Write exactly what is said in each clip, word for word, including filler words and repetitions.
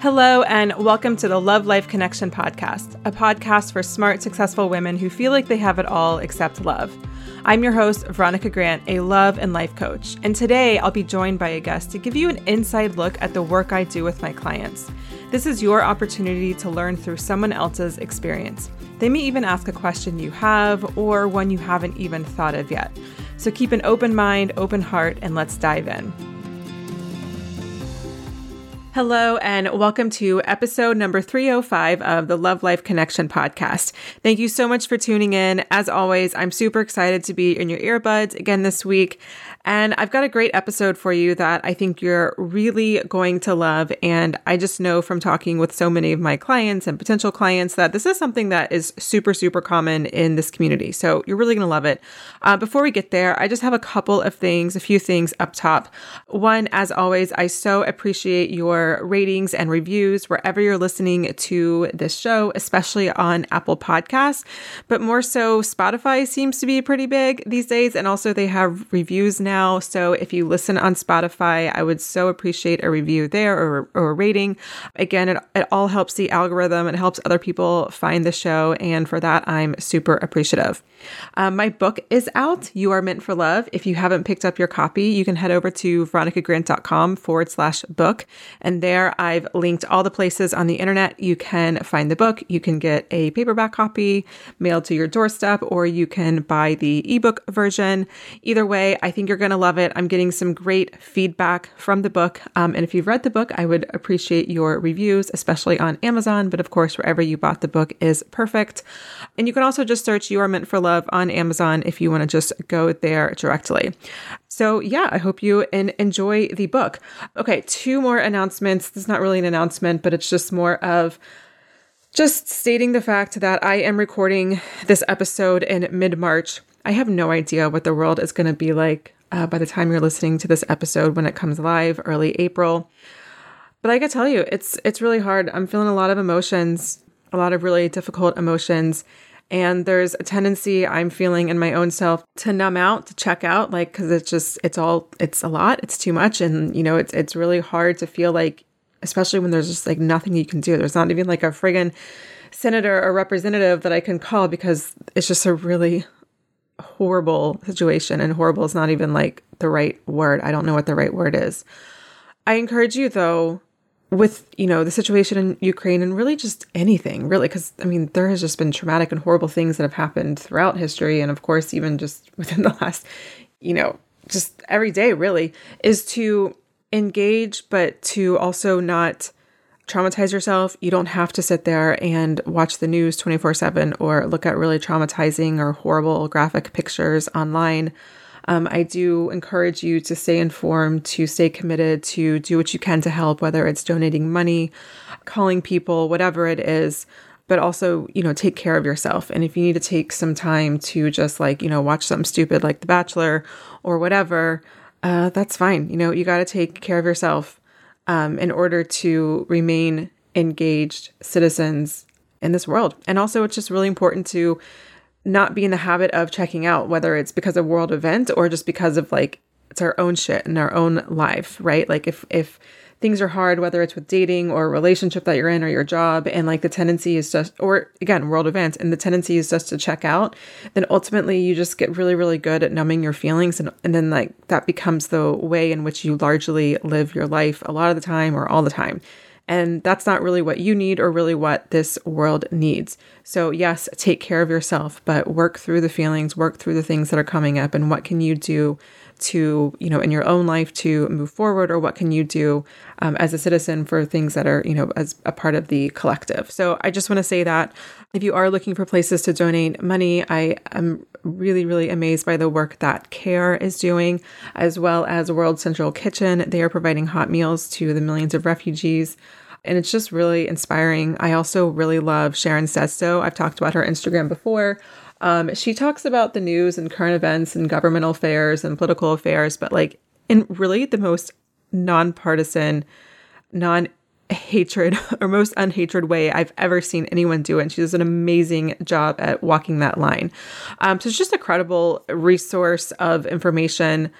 Hello, and welcome to the Love Life Connection podcast, a podcast for smart, successful women who feel like they have it all except love. I'm your host, Veronica Grant, a love and life coach, and today I'll be joined by a guest to give you an inside look at the work I do with my clients. This is your opportunity to learn through someone else's experience. They may even ask a question you have or one you haven't even thought of yet. So keep an open mind, open heart, and let's dive in. Hello, and welcome to episode number three oh five of the Love Life Connection podcast. Thank you so much for tuning in. As always, I'm super excited to be in your earbuds again this week. And I've got a great episode for you that I think you're really going to love. And I just know from talking with so many of my clients and potential clients that this is something that is super, super common in this community. So you're really going to love it. Uh, before we get there, I just have a couple of things, a few things up top. One, as always, I so appreciate your ratings and reviews wherever you're listening to this show, especially on Apple Podcasts, but more so Spotify seems to be pretty big these days. And also they have reviews now. So if you listen on Spotify, I would so appreciate a review there or, or a rating. Again, it, it all helps the algorithm. It helps other people find the show. And for that, I'm super appreciative. Um, my book is out. You Are Meant for Love. If you haven't picked up your copy, you can head over to veronicagrant.com forward slash book. And And there I've linked all the places on the internet. You can find the book, you can get a paperback copy mailed to your doorstep, or you can buy the ebook version. Either way, I think you're going to love it. I'm getting some great feedback from the book. Um, and if you've read the book, I would appreciate your reviews, especially on Amazon. But of course, wherever you bought the book is perfect. And you can also just search You Are Meant for Love on Amazon if you want to just go there directly. So yeah, I hope you enjoy the book. Okay, two more announcements. This is not really an announcement, but it's just more of just stating the fact that I am recording this episode in mid-March. I have no idea what the world is going to be like uh, by the time you're listening to this episode when it comes live early April. But I can tell you, it's it's really hard. I'm feeling a lot of emotions, a lot of really difficult emotions. And there's a tendency I'm feeling in my own self to numb out, to check out, like, because it's just, it's all, it's a lot, it's too much. And, you know, it's it's really hard to feel like, especially when there's just like nothing you can do. There's not even like a friggin' senator or representative that I can call because it's just a really horrible situation. And horrible is not even like the right word. I don't know what the right word is. I encourage you, though, with, you know, the situation in Ukraine and really just anything, really, because, I mean, there has just been traumatic and horrible things that have happened throughout history. And of course, even just within the last, you know, just every day, really, is to engage, but to also not traumatize yourself. You don't have to sit there and watch the news twenty-four seven or look at really traumatizing or horrible graphic pictures online. Um, I do encourage you to stay informed, to stay committed, to do what you can to help, whether it's donating money, calling people, whatever it is, but also, you know, take care of yourself. And if you need to take some time to just like, you know, watch something stupid like The Bachelor or whatever, uh, that's fine. You know, you got to take care of yourself um, in order to remain engaged citizens in this world. And also, it's just really important to not be in the habit of checking out, whether it's because of world event or just because of like, it's our own shit in our own life, right? Like if, if things are hard, whether it's with dating or a relationship that you're in or your job, and like the tendency is just, or again, world events, and the tendency is just to check out, then ultimately you just get really, really good at numbing your feelings. And, and then like that becomes the way in which you largely live your life a lot of the time or all the time. And that's not really what you need or really what this world needs. So yes, take care of yourself, but work through the feelings, work through the things that are coming up, and what can you do to, you know, in your own life to move forward, or what can you do um, as a citizen for things that are, you know, as a part of the collective. So I just want to say that if you are looking for places to donate money, I am really, really amazed by the work that Care is doing, as well as World Central Kitchen. They are providing hot meals to the millions of refugees. And it's just really inspiring. I also really love Sharon Says So. I've talked about her Instagram before. Um, she talks about the news and current events and governmental affairs and political affairs, but like in really the most nonpartisan, non-hatred or most unhatred way I've ever seen anyone do it. And she does an amazing job at walking that line. Um, so it's just a credible resource of information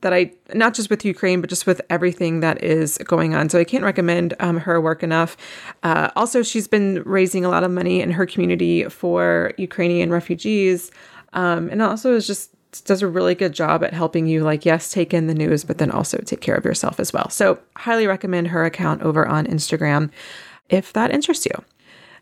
that I, not just with Ukraine, but just with everything that is going on. So I can't recommend um, her work enough. Uh, also, she's been raising a lot of money in her community for Ukrainian refugees. Um, and also is just does a really good job at helping you, like, yes, take in the news, but then also take care of yourself as well. So highly recommend her account over on Instagram if that interests you.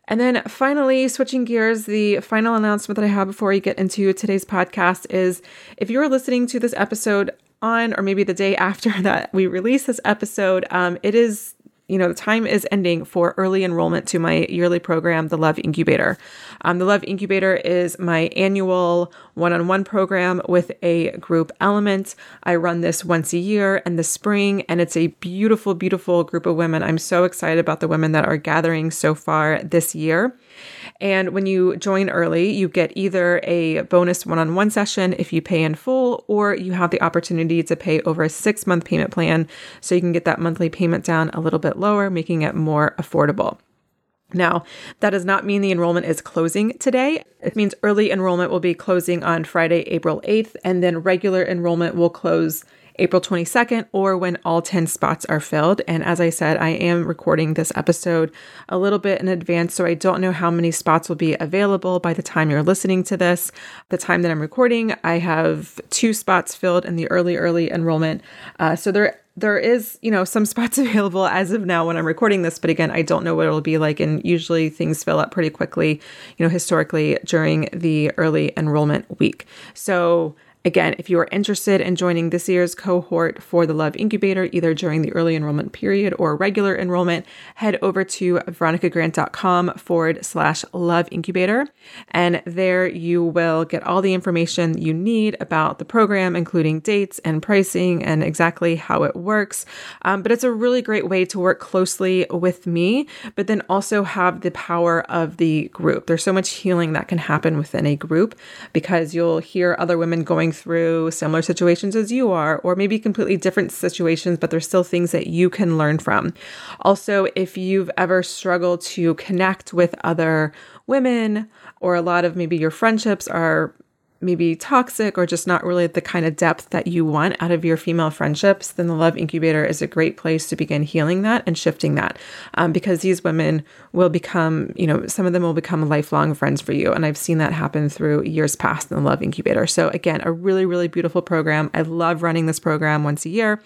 And then finally, switching gears, the final announcement that I have before you get into today's podcast is if you're listening to this episode on, or maybe the day after that we release this episode, um, it is, you know, the time is ending for early enrollment to my yearly program, The Love Incubator. Um, the Love Incubator is my annual one-on-one program with a group element. I run this once a year in the spring, and it's a beautiful, beautiful group of women. I'm so excited about the women that are gathering so far this year. And when you join early, you get either a bonus one-on-one session if you pay in full, or you have the opportunity to pay over a six-month payment plan, so you can get that monthly payment down a little bit lower, making it more affordable. Now, that does not mean the enrollment is closing today. It means early enrollment will be closing on Friday, April eighth, and then regular enrollment will close April twenty-second, or when all ten spots are filled. And as I said, I am recording this episode a little bit in advance, so I don't know how many spots will be available by the time you're listening to this. The time that I'm recording, I have two spots filled in the early, early enrollment. Uh, so there There is, you know, some spots available as of now when I'm recording this, but again, I don't know what it'll be like. And usually things fill up pretty quickly, you know, historically during the early enrollment week. So again, if you are interested in joining this year's cohort for the Love Incubator, either during the early enrollment period or regular enrollment, head over to veronicagrant.com forward slash love incubator. And there you will get all the information you need about the program, including dates and pricing and exactly how it works. Um, but it's a really great way to work closely with me, but then also have the power of the group. There's so much healing that can happen within a group, because you'll hear other women going through similar situations as you are, or maybe completely different situations, but there's still things that you can learn from. Also, if you've ever struggled to connect with other women, or a lot of maybe your friendships are maybe toxic or just not really the kind of depth that you want out of your female friendships, then the Love Incubator is a great place to begin healing that and shifting that, um, because these women will become, you know, some of them will become lifelong friends for you. And I've seen that happen through years past in the Love Incubator. So again, a really, really beautiful program. I love running this program once a year.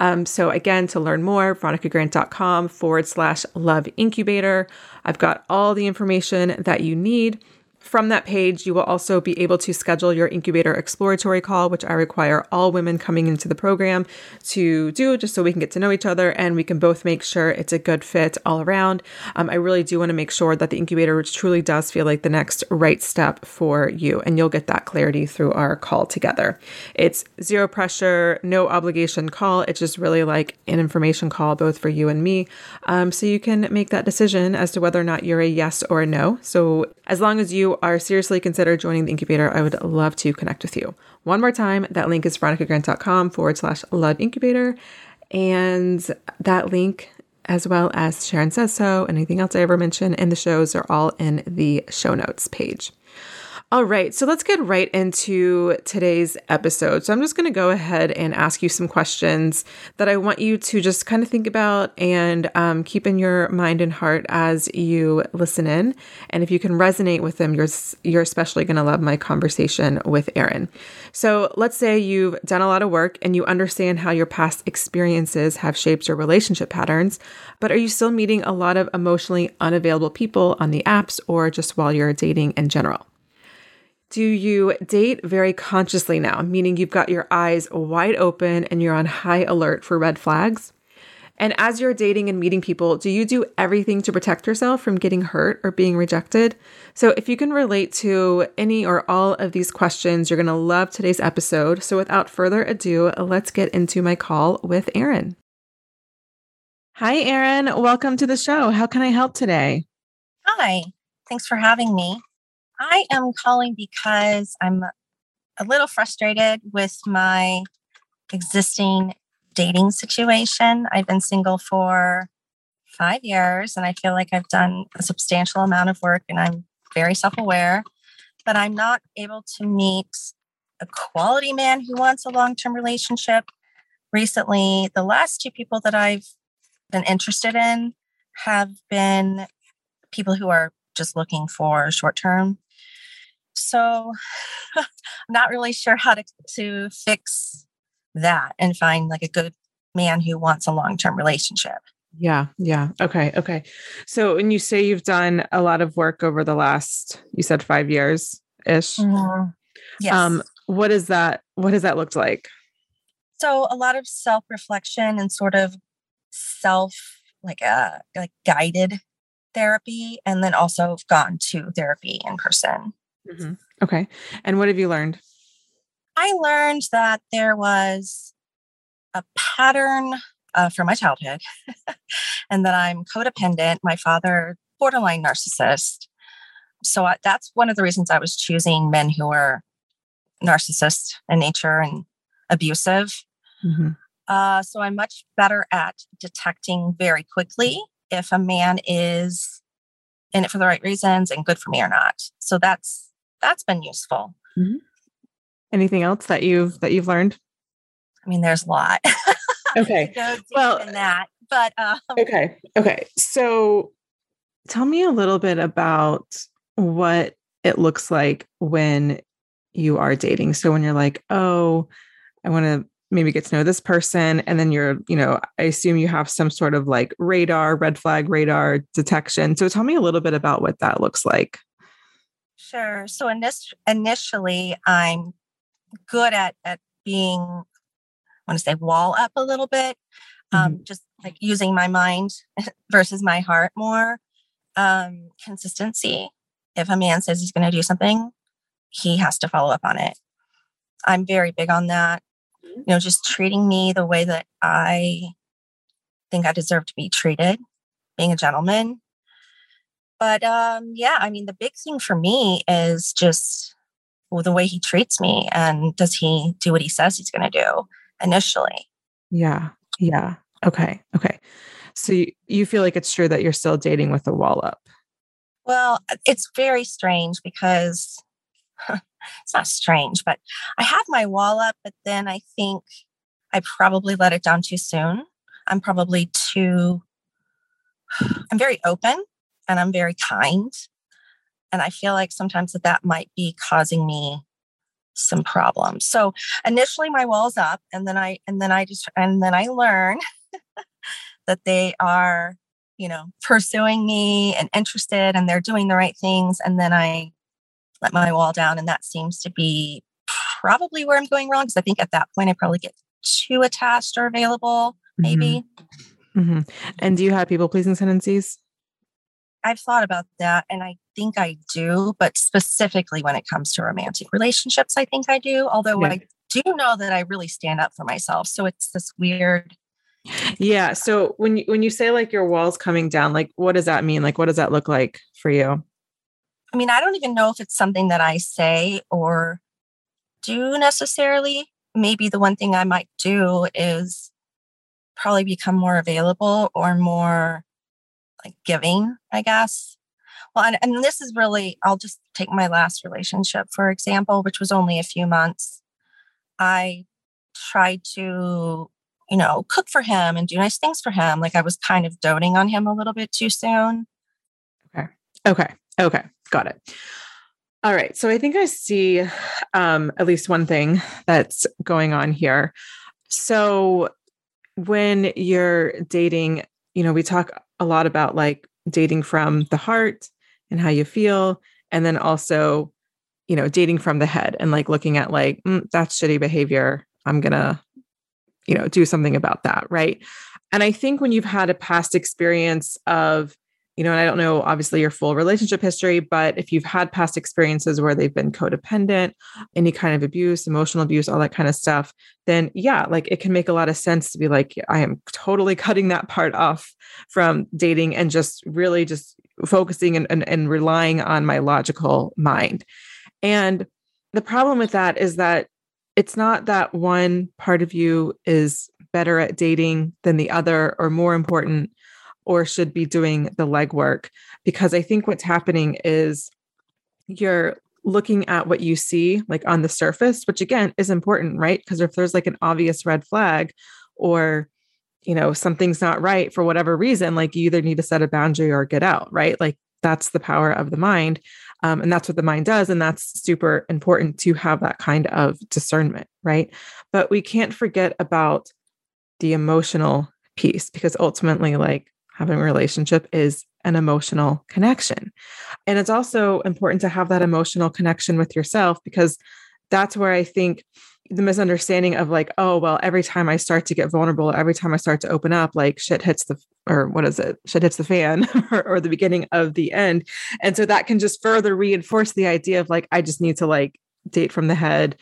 Um, so again, to learn more, veronicagrant.com forward slash love incubator. I've got all the information that you need. From that page, you will also be able to schedule your incubator exploratory call, which I require all women coming into the program to do, just so we can get to know each other and we can both make sure it's a good fit all around. Um, I really do want to make sure that the incubator truly does feel like the next right step for you, and you'll get that clarity through our call together. It's zero pressure, no obligation call. It's just really like an information call, both for you and me. Um, so you can make that decision as to whether or not you're a yes or a no. So as long as you you are seriously consider joining the incubator, I would love to connect with you. One more time, that link is veronicagrant.com forward slash love incubator. And that link, as well as Sharon Says So, anything else I ever mention in the shows, are all in the show notes page. All right, so let's get right into today's episode. So I'm just going to go ahead and ask you some questions that I want you to just kind of think about and um, keep in your mind and heart as you listen in. And if you can resonate with them, you're you're especially going to love my conversation with Erin. So let's say you've done a lot of work and you understand how your past experiences have shaped your relationship patterns, but are you still meeting a lot of emotionally unavailable people on the apps or just while you're dating in general? Do you date very consciously now, meaning you've got your eyes wide open and you're on high alert for red flags? And as you're dating and meeting people, do you do everything to protect yourself from getting hurt or being rejected? So if you can relate to any or all of these questions, you're going to love today's episode. So without further ado, let's get into my call with Erin. Hi, Erin. Welcome to the show. How can I help today? Hi. Thanks for having me. I am calling because I'm a little frustrated with my existing dating situation. I've been single for five years and I feel like I've done a substantial amount of work and I'm very self-aware, but I'm not able to meet a quality man who wants a long-term relationship. Recently, the last two people that I've been interested in have been people who are just looking for short-term. So I'm not really sure how to, to fix that and find like a good man who wants a long-term relationship. Yeah. Yeah. Okay. Okay. So when you say you've done a lot of work over the last, you said five years ish. Mm-hmm. Yes. Um, what is that? What has that looked like? So a lot of self-reflection and sort of self like a, like guided therapy, and then also gone to therapy in person. Mm-hmm. Okay. And what have you learned? I learned that there was a pattern uh, from my childhood and that I'm codependent. My father, borderline narcissist. So I, that's one of the reasons I was choosing men who were narcissist in nature and abusive. Mm-hmm. Uh, so I'm much better at detecting very quickly if a man is in it for the right reasons and good for me or not. So that's, that's been useful. Mm-hmm. Anything else that you've, that you've learned? I mean, there's a lot. Okay. No well, in that, but, um, okay. Okay. So tell me a little bit about what it looks like when you are dating. So when you're like, oh, I want to maybe get to know this person. And then you're, you know, I assume you have some sort of like radar, red flag radar detection. So tell me a little bit about what that looks like. Sure. So in this, initially, I'm good at, at being, I want to say wall up a little bit, um, mm-hmm. just like using my mind versus my heart more. Um, consistency. If a man says he's going to do something, he has to follow up on it. I'm very big on that. You know, just treating me the way that I think I deserve to be treated, being a gentleman. But um, yeah, I mean, the big thing for me is just well, the way he treats me, and does he do what he says he's going to do initially? Yeah. Yeah. Okay. Okay. So you, you feel like it's true that you're still dating with a wall up? Well, it's very strange because... It's not strange, but I have my wall up, but then I think I probably let it down too soon. I'm probably too, I'm very open and I'm very kind. And I feel like sometimes that that might be causing me some problems. So initially my wall's up and then I, and then I just, and then I learn that they are, you know, pursuing me and interested and they're doing the right things. And then I let my wall down. And that seems to be probably where I'm going wrong. Cause I think at that point I probably get too attached or available maybe. Mm-hmm. Mm-hmm. And do you have people pleasing tendencies? I've thought about that. And I think I do, but specifically when it comes to romantic relationships, I think I do. Although yeah. I do know that I really stand up for myself. So it's this weird. Yeah. So when you, when you say like your wall's coming down, like what does that mean? Like, what does that look like for you? I mean, I don't even know if it's something that I say or do necessarily. Maybe the one thing I might do is probably become more available or more like giving, I guess. Well, and, and this is really, I'll just take my last relationship, for example, which was only a few months. I tried to, you know, cook for him and do nice things for him. Like I was kind of doting on him a little bit too soon. Okay. Okay. Okay. Got it. All right. So I think I see um, at least one thing that's going on here. So when you're dating, you know, we talk a lot about like dating from the heart and how you feel. And then also, you know, dating from the head and like looking at like, mm, that's shitty behavior. I'm going to, you know, do something about that. Right. And I think when you've had a past experience of, you know, and I don't know, obviously your full relationship history, but if you've had past experiences where they've been codependent, any kind of abuse, emotional abuse, all that kind of stuff, then yeah, like it can make a lot of sense to be like, I am totally cutting that part off from dating and just really just focusing and, and, and relying on my logical mind. And the problem with that is that it's not that one part of you is better at dating than the other or more important or should be doing the legwork. Because I think what's happening is you're looking at what you see like on the surface, which again is important, right? Because if there's like an obvious red flag or, you know, something's not right for whatever reason, like you either need to set a boundary or get out, right? Like that's the power of the mind. Um, and that's what the mind does. And that's super important to have that kind of discernment, right? But we can't forget about the emotional piece because ultimately like, having a relationship is an emotional connection. And it's also important to have that emotional connection with yourself because that's where I think the misunderstanding of like, oh, well, every time I start to get vulnerable, every time I start to open up, like shit hits the, or what is it? Shit hits the fan or, or the beginning of the end. And so that can just further reinforce the idea of like, I just need to like date from the head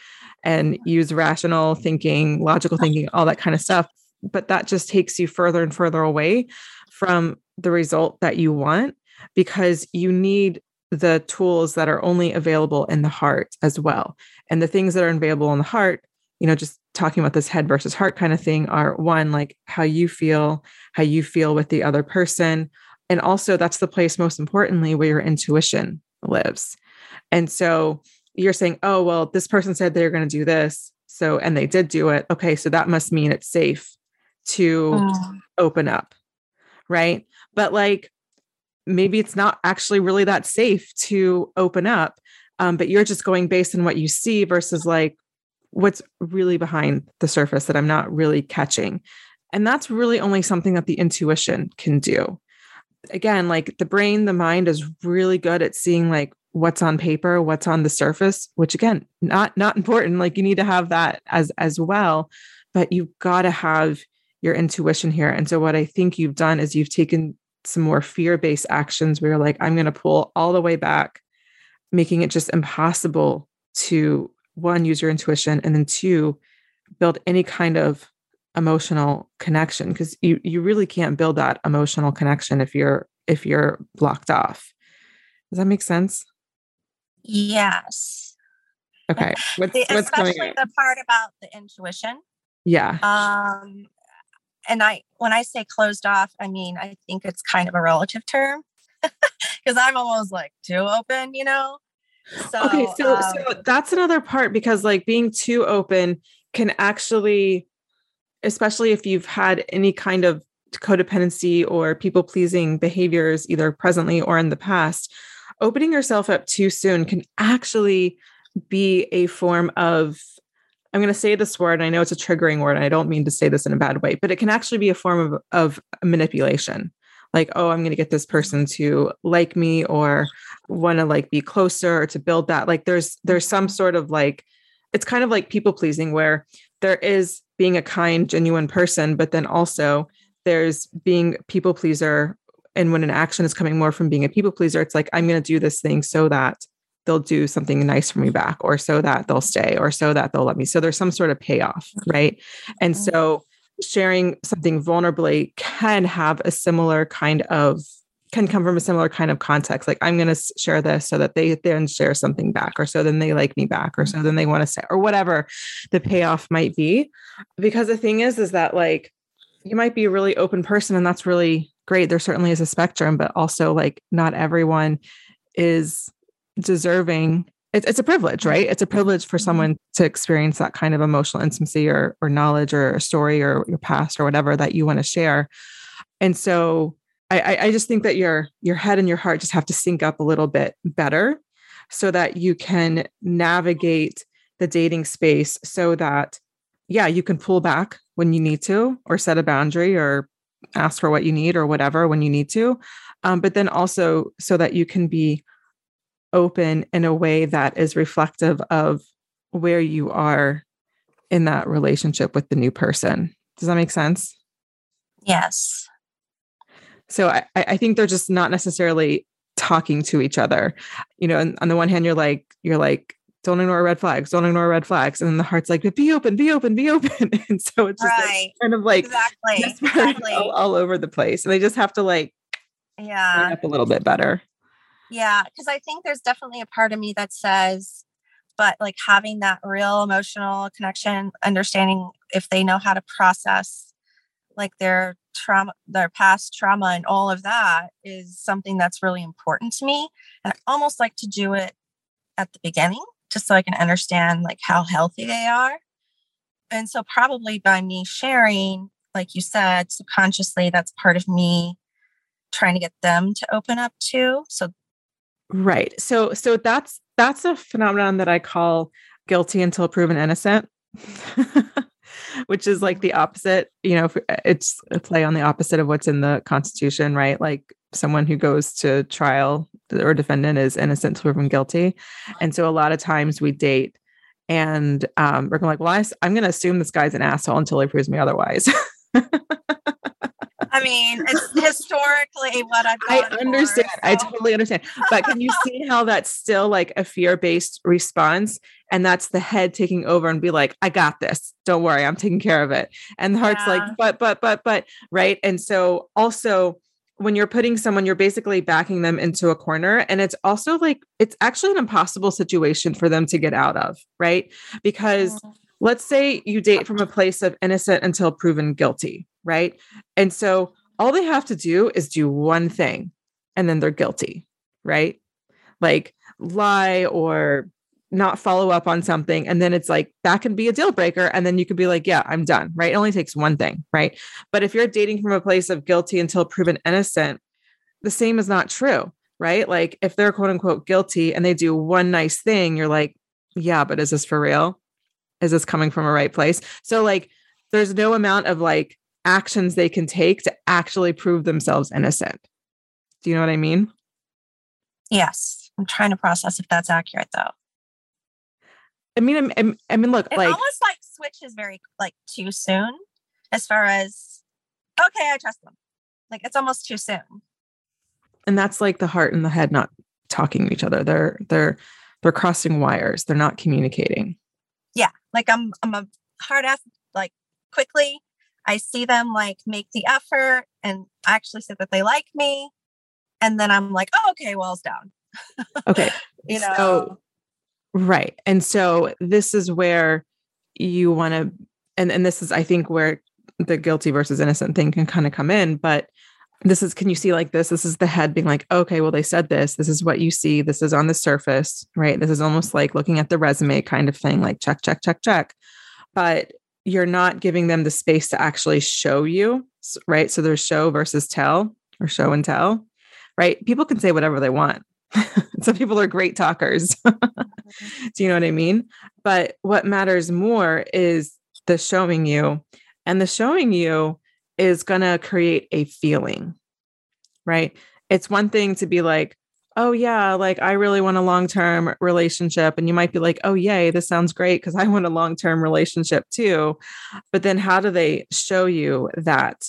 and use rational thinking, logical thinking, all that kind of stuff. But that just takes you further and further away from the result that you want, because you need the tools that are only available in the heart as well. And the things that are available in the heart, you know, just talking about this head versus heart kind of thing are one, like how you feel, how you feel with the other person. And also that's the place, most importantly, where your intuition lives. And so you're saying, oh, well, this person said they're going to do this. So, and they did do it. Okay. So that must mean it's safe to oh. open up. Right. But like, maybe it's not actually really that safe to open up, um, but you're just going based on what you see versus like what's really behind the surface that I'm not really catching. And that's really only something that the intuition can do. Again, like the brain, the mind is really good at seeing like what's on paper, what's on the surface, which again, not, not important. Like you need to have that as, as well, but you've got to have your intuition here. And so what I think you've done is you've taken some more fear-based actions where you're like, I'm going to pull all the way back, making it just impossible to one, use your intuition. And then two, build any kind of emotional connection. Cause you, you really can't build that emotional connection if you're, if you're blocked off. Does that make sense? Yes. Okay. What's, the, what's especially going the on? Part about the intuition. Yeah. Um, And I, when I say closed off, I mean, I think it's kind of a relative term because I'm almost like too open, you know? So, okay. So, um, so that's another part because like being too open can actually, especially if you've had any kind of codependency or people pleasing behaviors, either presently or in the past, opening yourself up too soon can actually be a form of, I'm going to say this word, and I know it's a triggering word, and I don't mean to say this in a bad way, but it can actually be a form of, of manipulation. Like, oh, I'm going to get this person to like me or want to like be closer or to build that. Like there's, there's some sort of like, it's kind of like people pleasing where there is being a kind, genuine person, but then also there's being people pleaser. And when an action is coming more from being a people pleaser, it's like, I'm going to do this thing so that they'll do something nice for me back, or so that they'll stay, or so that they'll let me. So there's some sort of payoff, right? And so sharing something vulnerably can have a similar kind of can come from a similar kind of context. Like, I'm going to share this so that they then share something back, or so then they like me back, or so then they want to say, or whatever the payoff might be. Because the thing is, is that like, you might be a really open person, and that's really great. There certainly is a spectrum, but also like not everyone is deserving. It's it's a privilege, right? It's a privilege for someone to experience that kind of emotional intimacy or or knowledge or a story or your past or whatever that you want to share. And so I, I just think that your your head and your heart just have to sync up a little bit better so that you can navigate the dating space so that, yeah, you can pull back when you need to, or set a boundary, or ask for what you need, or whatever when you need to. Um, but then also so that you can be open in a way that is reflective of where you are in that relationship with the new person. Does that make sense? Yes. So I, I think they're just not necessarily talking to each other. You know, and on the one hand, you're like, you're like, don't ignore red flags, don't ignore red flags. And then the heart's like, be open, be open, be open. And so it's just right. like, kind of like exactly. exactly. all, all over the place. And they just have to like, yeah, clean up a little bit better. Yeah. Cause I think there's definitely a part of me that says, but like having that real emotional connection, understanding if they know how to process like their trauma, their past trauma and all of that is something that's really important to me. And I almost like to do it at the beginning, just so I can understand like how healthy they are. And so probably by me sharing, like you said, subconsciously, that's part of me trying to get them to open up too. So, right. So, so that's, that's a phenomenon that I call guilty until proven innocent, which is like the opposite, you know, it's a play on the opposite of what's in the Constitution, right? Like someone who goes to trial or defendant is innocent until proven guilty. And so a lot of times we date and um, we're like, well, I, I'm going to assume this guy's an asshole until he proves me otherwise. I mean, it's historically what I've got. I understand. For, so. I totally understand. But can you see how that's still like a fear-based response? And that's the head taking over and be like, I got this. Don't worry. I'm taking care of it. And the heart's yeah. like, but, but, but, but, right. And so also when you're putting someone, you're basically backing them into a corner. And it's also like, it's actually an impossible situation for them to get out of, right? Because mm-hmm. let's say you date from a place of innocent until proven guilty. Right. And so all they have to do is do one thing and then they're guilty, right? Like lie or not follow up on something. And then it's like, that can be a deal breaker. And then you could be like, yeah, I'm done. Right. It only takes one thing. Right. But if you're dating from a place of guilty until proven innocent, the same is not true. Right. Like if they're quote unquote guilty and they do one nice thing, you're like, yeah, but is this for real? Is this coming from a right place? So like, there's no amount of like, actions they can take to actually prove themselves innocent. Do you know what I mean? Yes. I'm trying to process if that's accurate though. I mean, I'm, I'm, I mean, look, it like almost like switches very like too soon as far as, okay, I trust them. Like it's almost too soon. And that's like the heart and the head, not talking to each other. They're, they're, they're crossing wires. They're not communicating. Yeah. Like I'm, I'm a hard ass, like quickly, I see them like make the effort and actually say that they like me. And then I'm like, oh, okay, wall's down. Okay. you know? So, right. And so this is where you want to, and, and this is, I think where the guilty versus innocent thing can kind of come in, but this is, can you see like this, this is the head being like, okay, well, they said this, this is what you see. This is on the surface, right? This is almost like looking at the resume kind of thing, like check, check, check, check. But you're not giving them the space to actually show you, right? So there's show versus tell, or show and tell, right? People can say whatever they want. Some people are great talkers. Do you know what I mean? But what matters more is the showing you, and the showing you is going to create a feeling, right? It's one thing to be like, oh yeah, like I really want a long-term relationship. And you might be like, oh yay, this sounds great because I want a long-term relationship too. But then how do they show you that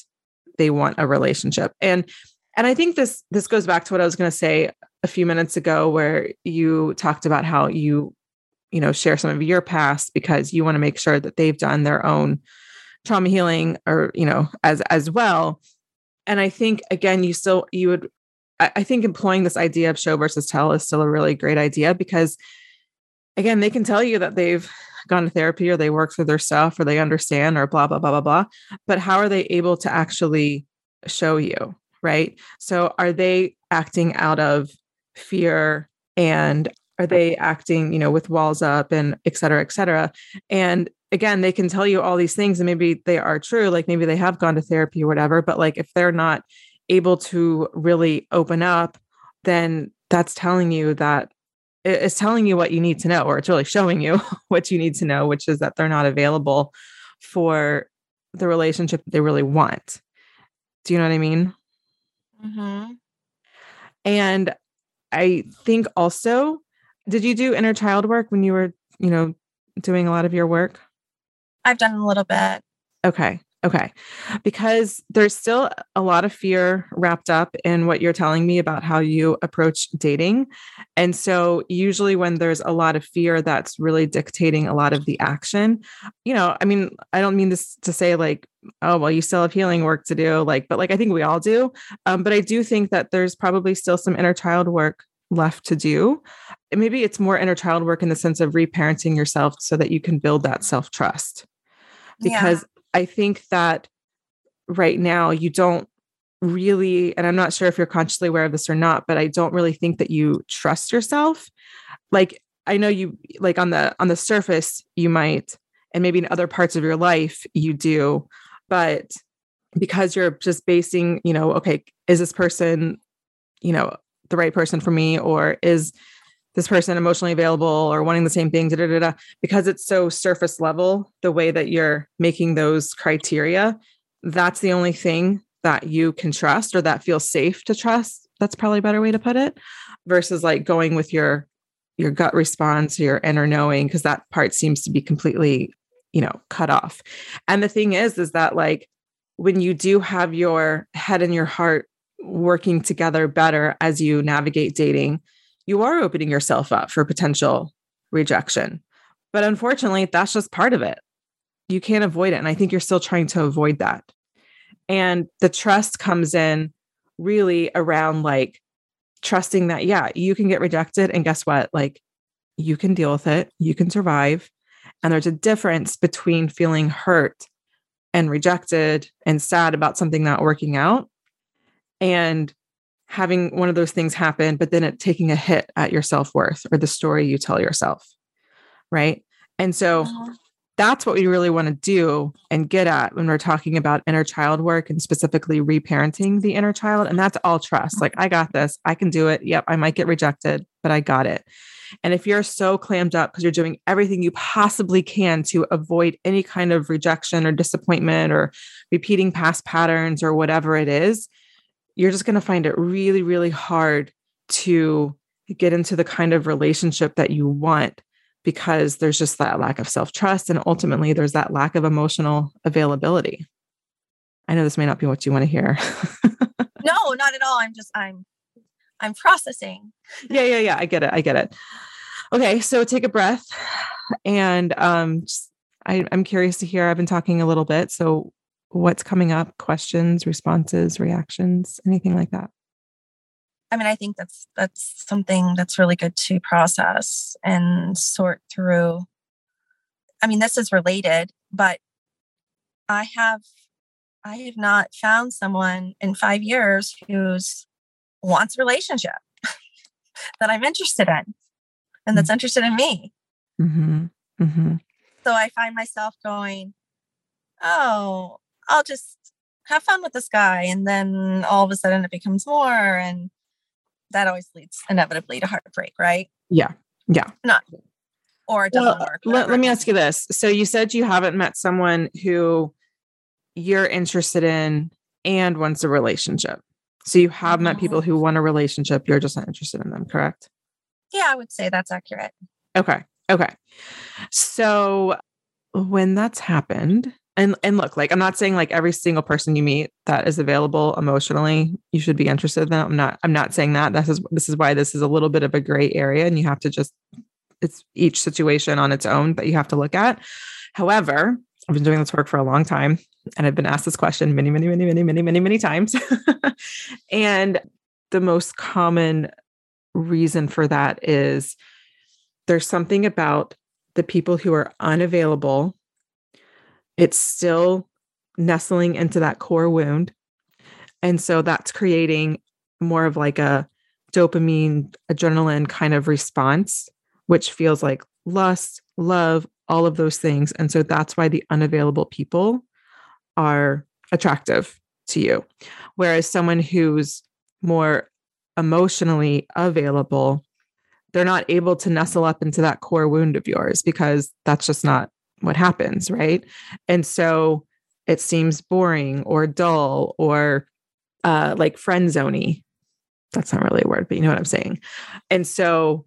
they want a relationship? And, and I think this, this goes back to what I was going to say a few minutes ago, where you talked about how you, you know, share some of your past because you want to make sure that they've done their own trauma healing or, you know, as, as well. And I think again, you still, you would, I, I think employing this idea of show versus tell is still a really great idea, because again, they can tell you that they've gone to therapy or they work through their stuff or they understand or blah, blah, blah, blah, blah. But how are they able to actually show you? Right. So are they acting out of fear, and are they acting, you know, with walls up and et cetera, et cetera. And again, they can tell you all these things, and maybe they are true. Like maybe they have gone to therapy or whatever, but like, if they're not able to really open up, then that's telling you that it's telling you what you need to know, or it's really showing you what you need to know, which is that they're not available for the relationship they really want. Do you know what I mean? Mm-hmm. And I think also, did you do inner child work when you were, you know, doing a lot of your work? I've done a little bit. Okay. Okay. Because there's still a lot of fear wrapped up in what you're telling me about how you approach dating. And so usually when there's a lot of fear, that's really dictating a lot of the action. You know, I mean, I don't mean this to say like, oh, well, you still have healing work to do. Like, but like, I think we all do. Um, but I do think that there's probably still some inner child work left to do. And maybe it's more inner child work in the sense of reparenting yourself so that you can build that self-trust. Because yeah. I think that right now you don't really, and I'm not sure if you're consciously aware of this or not, but I don't really think that you trust yourself. Like, I know you, like on the, on the surface you might, and maybe in other parts of your life you do, but because you're just basing, you know, okay, is this person, you know, the right person for me, or is this person emotionally available or wanting the same thing, da, da, da, da. Because it's so surface level, the way that you're making those criteria, that's the only thing that you can trust or that feels safe to trust. That's probably a better way to put it, versus like going with your, your gut response, your inner knowing, because that part seems to be completely, you know, cut off. And the thing is, is that like, when you do have your head and your heart working together better as you navigate dating, you are opening yourself up for potential rejection. But unfortunately, that's just part of it. You can't avoid it. And I think you're still trying to avoid that. And the trust comes in really around like trusting that, yeah, you can get rejected. And guess what? Like, you can deal with it. You can survive. And there's a difference between feeling hurt and rejected and sad about something not working out, and having one of those things happen, but then it taking a hit at your self-worth or the story you tell yourself. Right. And so that's what we really want to do and get at when we're talking about inner child work, and specifically reparenting the inner child. And that's all trust. Like, I got this, I can do it. Yep. I might get rejected, but I got it. And if you're so clammed up because you're doing everything you possibly can to avoid any kind of rejection or disappointment or repeating past patterns or whatever it is, you're just going to find it really, really hard to get into the kind of relationship that you want, because there's just that lack of self-trust. And ultimately there's that lack of emotional availability. I know this may not be what you want to hear. No, not at all. I'm just, I'm, I'm processing. Yeah, yeah, yeah. I get it. I get it. Okay. So take a breath, and um, just, I, I'm curious to hear, I've been talking a little bit. So what's coming up? Questions, responses, reactions, anything like that? I mean, I think that's that's something that's really good to process and sort through. I mean, this is related, but I have I have not found someone in five years who's wants a relationship that I'm interested in, and that's mm-hmm. interested in me. Mm-hmm. Mm-hmm. So I find myself going, oh, I'll just have fun with this guy. And then all of a sudden it becomes more. And that always leads inevitably to heartbreak, right? Yeah. Yeah. Not, or it doesn't well, work. Let, let me ask you this. So you said you haven't met someone who you're interested in and wants a relationship. So you have mm-hmm. met people who want a relationship. You're just not interested in them, correct? Yeah, I would say that's accurate. Okay. Okay. So when that's happened, And and look, like, I'm not saying like every single person you meet that is available emotionally, you should be interested in them. I'm not, I'm not saying that. This is, this is why this is a little bit of a gray area, and you have to just, it's each situation on its own that you have to look at. However, I've been doing this work for a long time, and I've been asked this question many, many, many, many, many, many, many times. And the most common reason for that is there's something about the people who are unavailable. It's still nestling into that core wound. And so that's creating more of like a dopamine, adrenaline kind of response, which feels like lust, love, all of those things. And so that's why the unavailable people are attractive to you. Whereas someone who's more emotionally available, they're not able to nestle up into that core wound of yours because that's just not what happens, right? And so it seems boring or dull or uh, like friend zoney. That's not really a word, but you know what I'm saying. And so,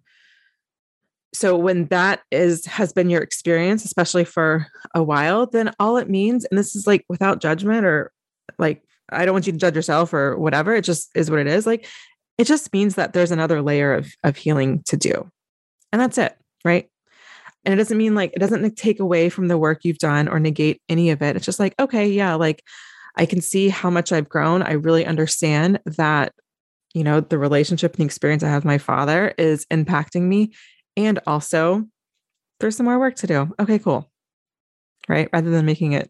so when that is, has been your experience, especially for a while, then all it means, and this is like without judgment or like, I don't want you to judge yourself or whatever. It just is what it is. Like, it just means that there's another layer of, of healing to do. And that's it. Right. And it doesn't mean like, it doesn't take away from the work you've done or negate any of it. It's just like, okay, yeah. Like I can see how much I've grown. I really understand that, you know, the relationship and the experience I have with my father is impacting me. And also there's some more work to do. Okay, cool. Right. Rather than making it.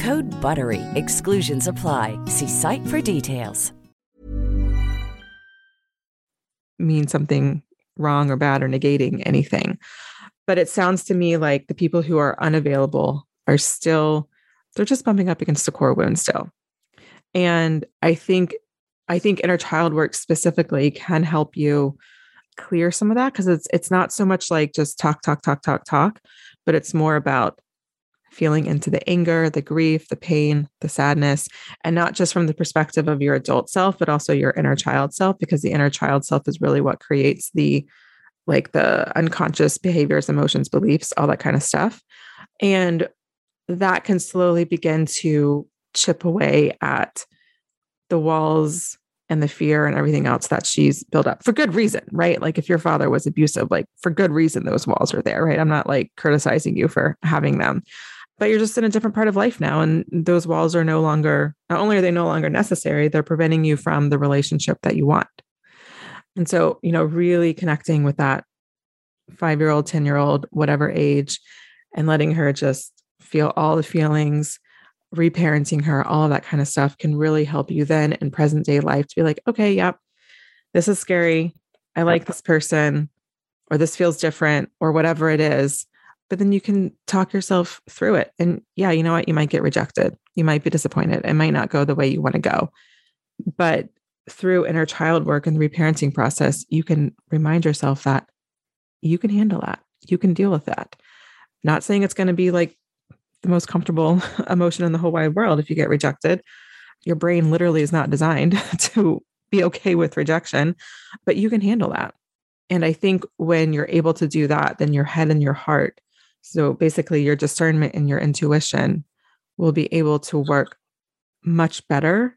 Code BUTTERY. Exclusions apply. See site for details. Mean something wrong or bad or negating anything. But it sounds to me like the people who are unavailable are still, they're just bumping up against the core wound still. And I think, I think inner child work specifically can help you clear some of that. Cause it's, it's not so much like just talk, talk, talk, talk, talk, but it's more about feeling into the anger, the grief, the pain, the sadness, and not just from the perspective of your adult self, but also your inner child self, because the inner child self is really what creates the, like the unconscious behaviors, emotions, beliefs, all that kind of stuff. And that can slowly begin to chip away at the walls and the fear and everything else that she's built up for good reason, right? Like if your father was abusive, like for good reason, those walls are there, right? I'm not like criticizing you for having them. But you're just in a different part of life now. And those walls are no longer, not only are they no longer necessary, they're preventing you from the relationship that you want. And so, you know, really connecting with that five-year-old, ten-year-old, whatever age, and letting her just feel all the feelings, reparenting her, all of that kind of stuff can really help you then in present day life to be like, okay, yep, this is scary. I like this person, or this feels different, or whatever it is. But then you can talk yourself through it. And yeah, you know what? You might get rejected. You might be disappointed. It might not go the way you want to go. But through inner child work and the reparenting process, you can remind yourself that you can handle that. You can deal with that. Not saying it's going to be like the most comfortable emotion in the whole wide world if you get rejected. Your brain literally is not designed to be okay with rejection, but you can handle that. And I think when you're able to do that, then your head and your heart, so basically your discernment and your intuition, will be able to work much better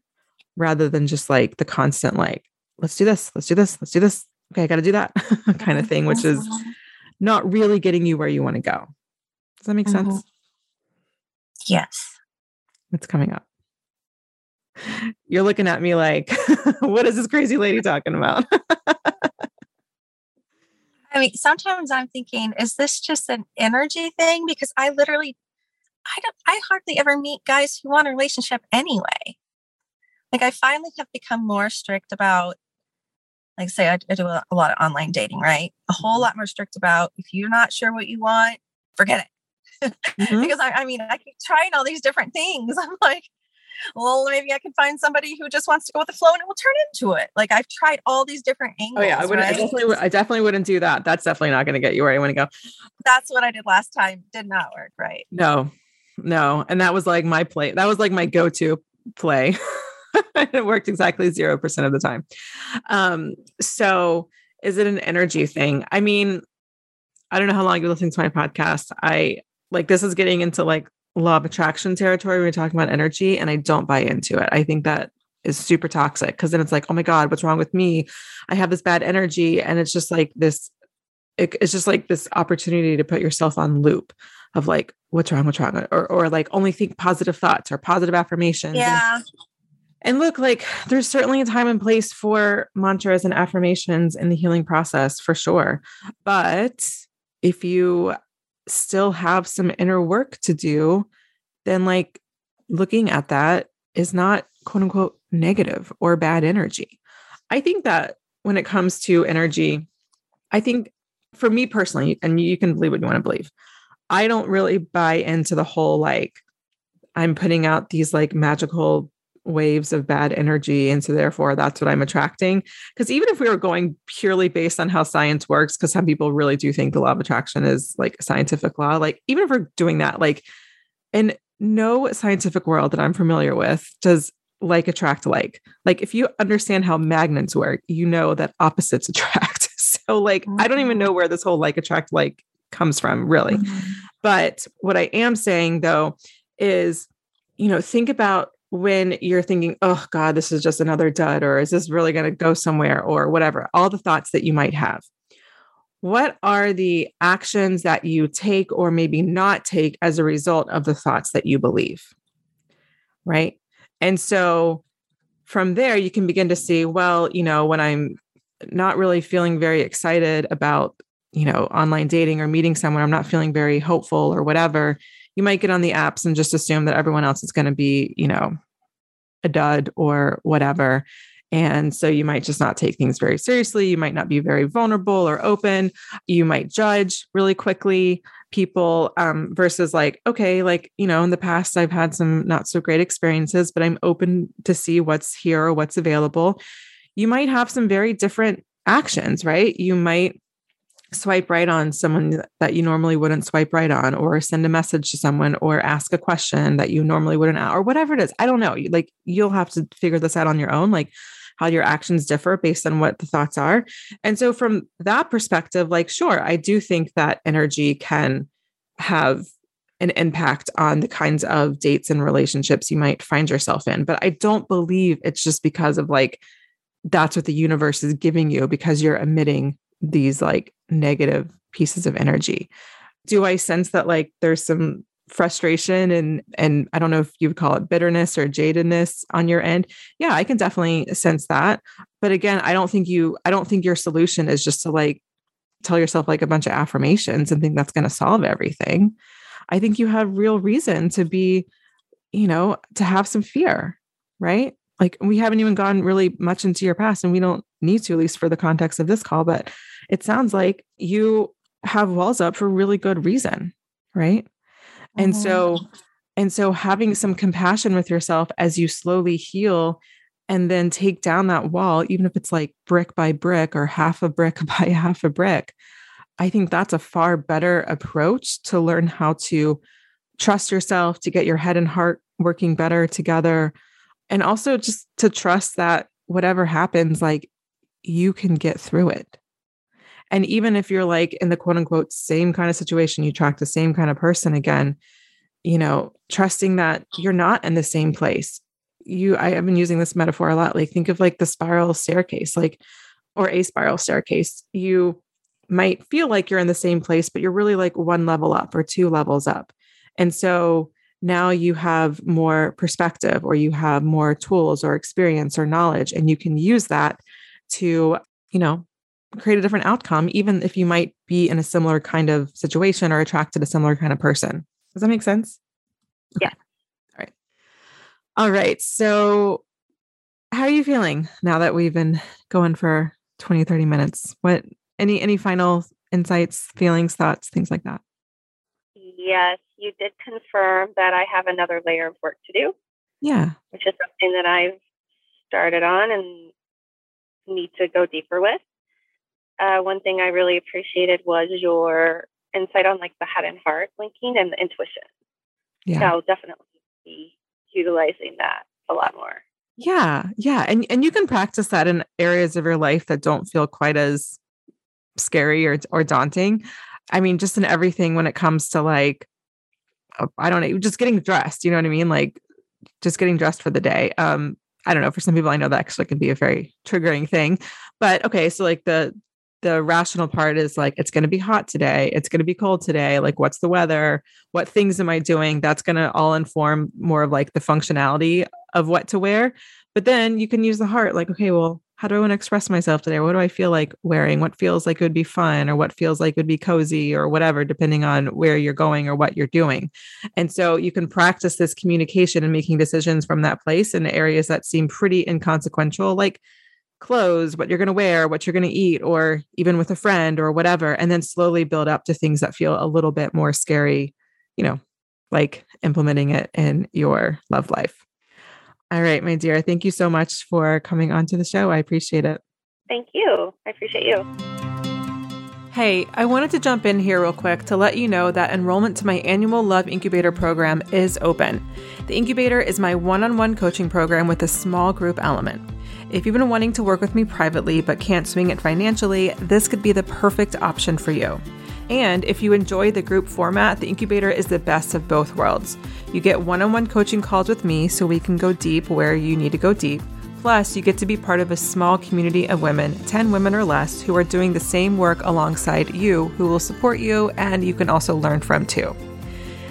rather than just like the constant, like, let's do this, let's do this, let's do this. Okay, I got to do that kind of thing, which is not really getting you where you want to go. Does that make mm-hmm. sense? Yes. What's coming up? You're looking at me like, what is this crazy lady talking about? I mean, sometimes I'm thinking, is this just an energy thing? Because I literally, I don't, I hardly ever meet guys who want a relationship anyway. like I finally have become more strict about, like say I, I do a, a lot of online dating, right? A whole lot more strict about if you're not sure what you want, forget it. Mm-hmm. Because I, I mean, I keep trying all these different things. I'm like, well, maybe I can find somebody who just wants to go with the flow and it will turn into it. Like I've tried all these different angles. Oh yeah, I, wouldn't, right? I, definitely, I definitely wouldn't do that. That's definitely not going to get you where you want to go. That's what I did last time. Did not work, right? No, no. And that was like my play. That was like my go-to play. It worked exactly zero percent of the time. Um, so is it an energy thing? I mean, I don't know how long you're listening to my podcast. I like, this is getting into like law of attraction territory. We're talking about energy and I don't buy into it. I think that is super toxic. Cause then it's like, oh my God, what's wrong with me? I have this bad energy. And it's just like this, it, it's just like this opportunity to put yourself on loop of like, what's wrong, what's wrong? Or, or like only think positive thoughts or positive affirmations. Yeah. And, and look, like there's certainly a time and place for mantras and affirmations in the healing process for sure. But if you still have some inner work to do, then like looking at that is not quote unquote negative or bad energy. I think that when it comes to energy, I think for me personally, and you can believe what you want to believe, I don't really buy into the whole, like I'm putting out these like magical waves of bad energy. And so therefore that's what I'm attracting. Because even if we were going purely based on how science works, because some people really do think the law of attraction is like a scientific law, like even if we're doing that, like in no scientific world that I'm familiar with does like attract like. Like if you understand how magnets work, you know that opposites attract. So like, I don't even know where this whole like attract like comes from really. Mm-hmm. But what I am saying though is, you know, think about when you're thinking, oh God, this is just another dud, or is this really going to go somewhere or whatever, all the thoughts that you might have, what are the actions that you take or maybe not take as a result of the thoughts that you believe? Right. And so from there, you can begin to see, well, you know, when I'm not really feeling very excited about, you know, online dating or meeting someone, I'm not feeling very hopeful or whatever. You might get on the apps and just assume that everyone else is going to be, you know, a dud or whatever. And so you might just not take things very seriously. You might not be very vulnerable or open. You might judge really quickly people um, versus like, okay, like, you know, in the past I've had some not so great experiences, but I'm open to see what's here or what's available. You might have some very different actions, right? You might swipe right on someone that you normally wouldn't swipe right on, or send a message to someone, or ask a question that you normally wouldn't, or whatever it is. I don't know. Like you'll have to figure this out on your own, like how your actions differ based on what the thoughts are. And so from that perspective, like, sure, I do think that energy can have an impact on the kinds of dates and relationships you might find yourself in. But I don't believe it's just because of like, that's what the universe is giving you because you're emitting these like negative pieces of energy. Do I sense that like there's some frustration and, and I don't know if you would call it bitterness or jadedness on your end? Yeah, I can definitely sense that. But again, I don't think you, I don't think your solution is just to like tell yourself like a bunch of affirmations and think that's going to solve everything. I think you have real reason to be, you know, to have some fear, right? Like we haven't even gone really much into your past and we don't need to, at least for the context of this call, but it sounds like you have walls up for really good reason. Right. Mm-hmm. And so, and so having some compassion with yourself as you slowly heal and then take down that wall, even if it's like brick by brick or half a brick by half a brick, I think that's a far better approach to learn how to trust yourself, to get your head and heart working better together. And also just to trust that whatever happens, like you can get through it. And even if you're like in the quote unquote, same kind of situation, you attract the same kind of person again, you know, trusting that you're not in the same place. You, I have been using this metaphor a lot. Like think of like the spiral staircase, like, or a spiral staircase. You might feel like you're in the same place, but you're really like one level up or two levels up. And so now you have more perspective or you have more tools or experience or knowledge, and you can use that to, you know, create a different outcome, even if you might be in a similar kind of situation or attracted a similar kind of person. Does that make sense? Yeah. Okay. All right. All right. So how are you feeling now that we've been going for twenty, thirty minutes? What, any, any final insights, feelings, thoughts, things like that? Yes, you did confirm that I have another layer of work to do. Yeah. Which is something that I've started on and need to go deeper with. Uh, one thing I really appreciated was your insight on like the head and heart linking and the intuition. Yeah. So I'll definitely be utilizing that a lot more. Yeah. Yeah. And, and you can practice that in areas of your life that don't feel quite as scary or, or daunting. I mean, just in everything when it comes to like, I don't know, just getting dressed, you know what I mean? Like just getting dressed for the day. Um, I don't know. For some people, I know that actually can be a very triggering thing, but okay. So like the, the rational part is like, it's going to be hot today. It's going to be cold today. Like what's the weather? What things am I doing? That's going to all inform more of like the functionality of what to wear. But then you can use the heart, like, okay, well, how do I want to express myself today? What do I feel like wearing? What feels like it would be fun or what feels like it would be cozy or whatever, depending on where you're going or what you're doing. And so you can practice this communication and making decisions from that place in areas that seem pretty inconsequential, like clothes, what you're going to wear, what you're going to eat, or even with a friend or whatever, and then slowly build up to things that feel a little bit more scary, you know, like implementing it in your love life. All right, my dear. Thank you so much for coming onto the show. I appreciate it. Thank you. I appreciate you. Hey, I wanted to jump in here real quick to let you know that enrollment to my annual Love Incubator program is open. The Incubator is my one-on-one coaching program with a small group element. If you've been wanting to work with me privately but can't swing it financially, this could be the perfect option for you. And if you enjoy the group format, the Incubator is the best of both worlds. You get one-on-one coaching calls with me so we can go deep where you need to go deep. Plus, you get to be part of a small community of women, ten women or less, who are doing the same work alongside you, who will support you and you can also learn from too.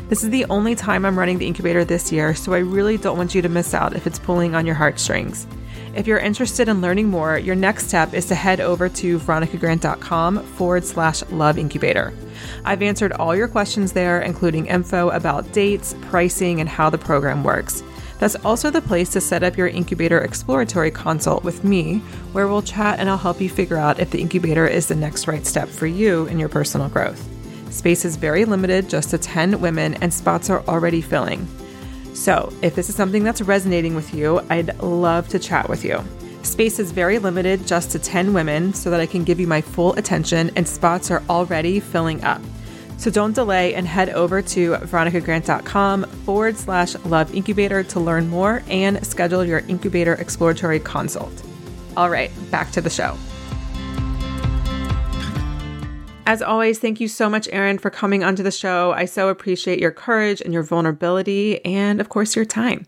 This is the only time I'm running the Incubator this year, so I really don't want you to miss out if it's pulling on your heartstrings. If you're interested in learning more, your next step is to head over to veronicagrant.com forward slash love incubator. I've answered all your questions there, including info about dates, pricing, and how the program works. That's also the place to set up your Incubator exploratory consult with me, where we'll chat and I'll help you figure out if the Incubator is the next right step for you in your personal growth. Space is very limited, just to ten women, and spots are already filling. So if this is something that's resonating with you, I'd love to chat with you. Space is very limited, just to ten women, so that I can give you my full attention, and spots are already filling up. So don't delay and head over to veronicagrant.com forward slash love incubator to learn more and schedule your Incubator exploratory consult. All right, back to the show. As always, thank you so much, Erin, for coming onto the show. I so appreciate your courage and your vulnerability and, of course, your time.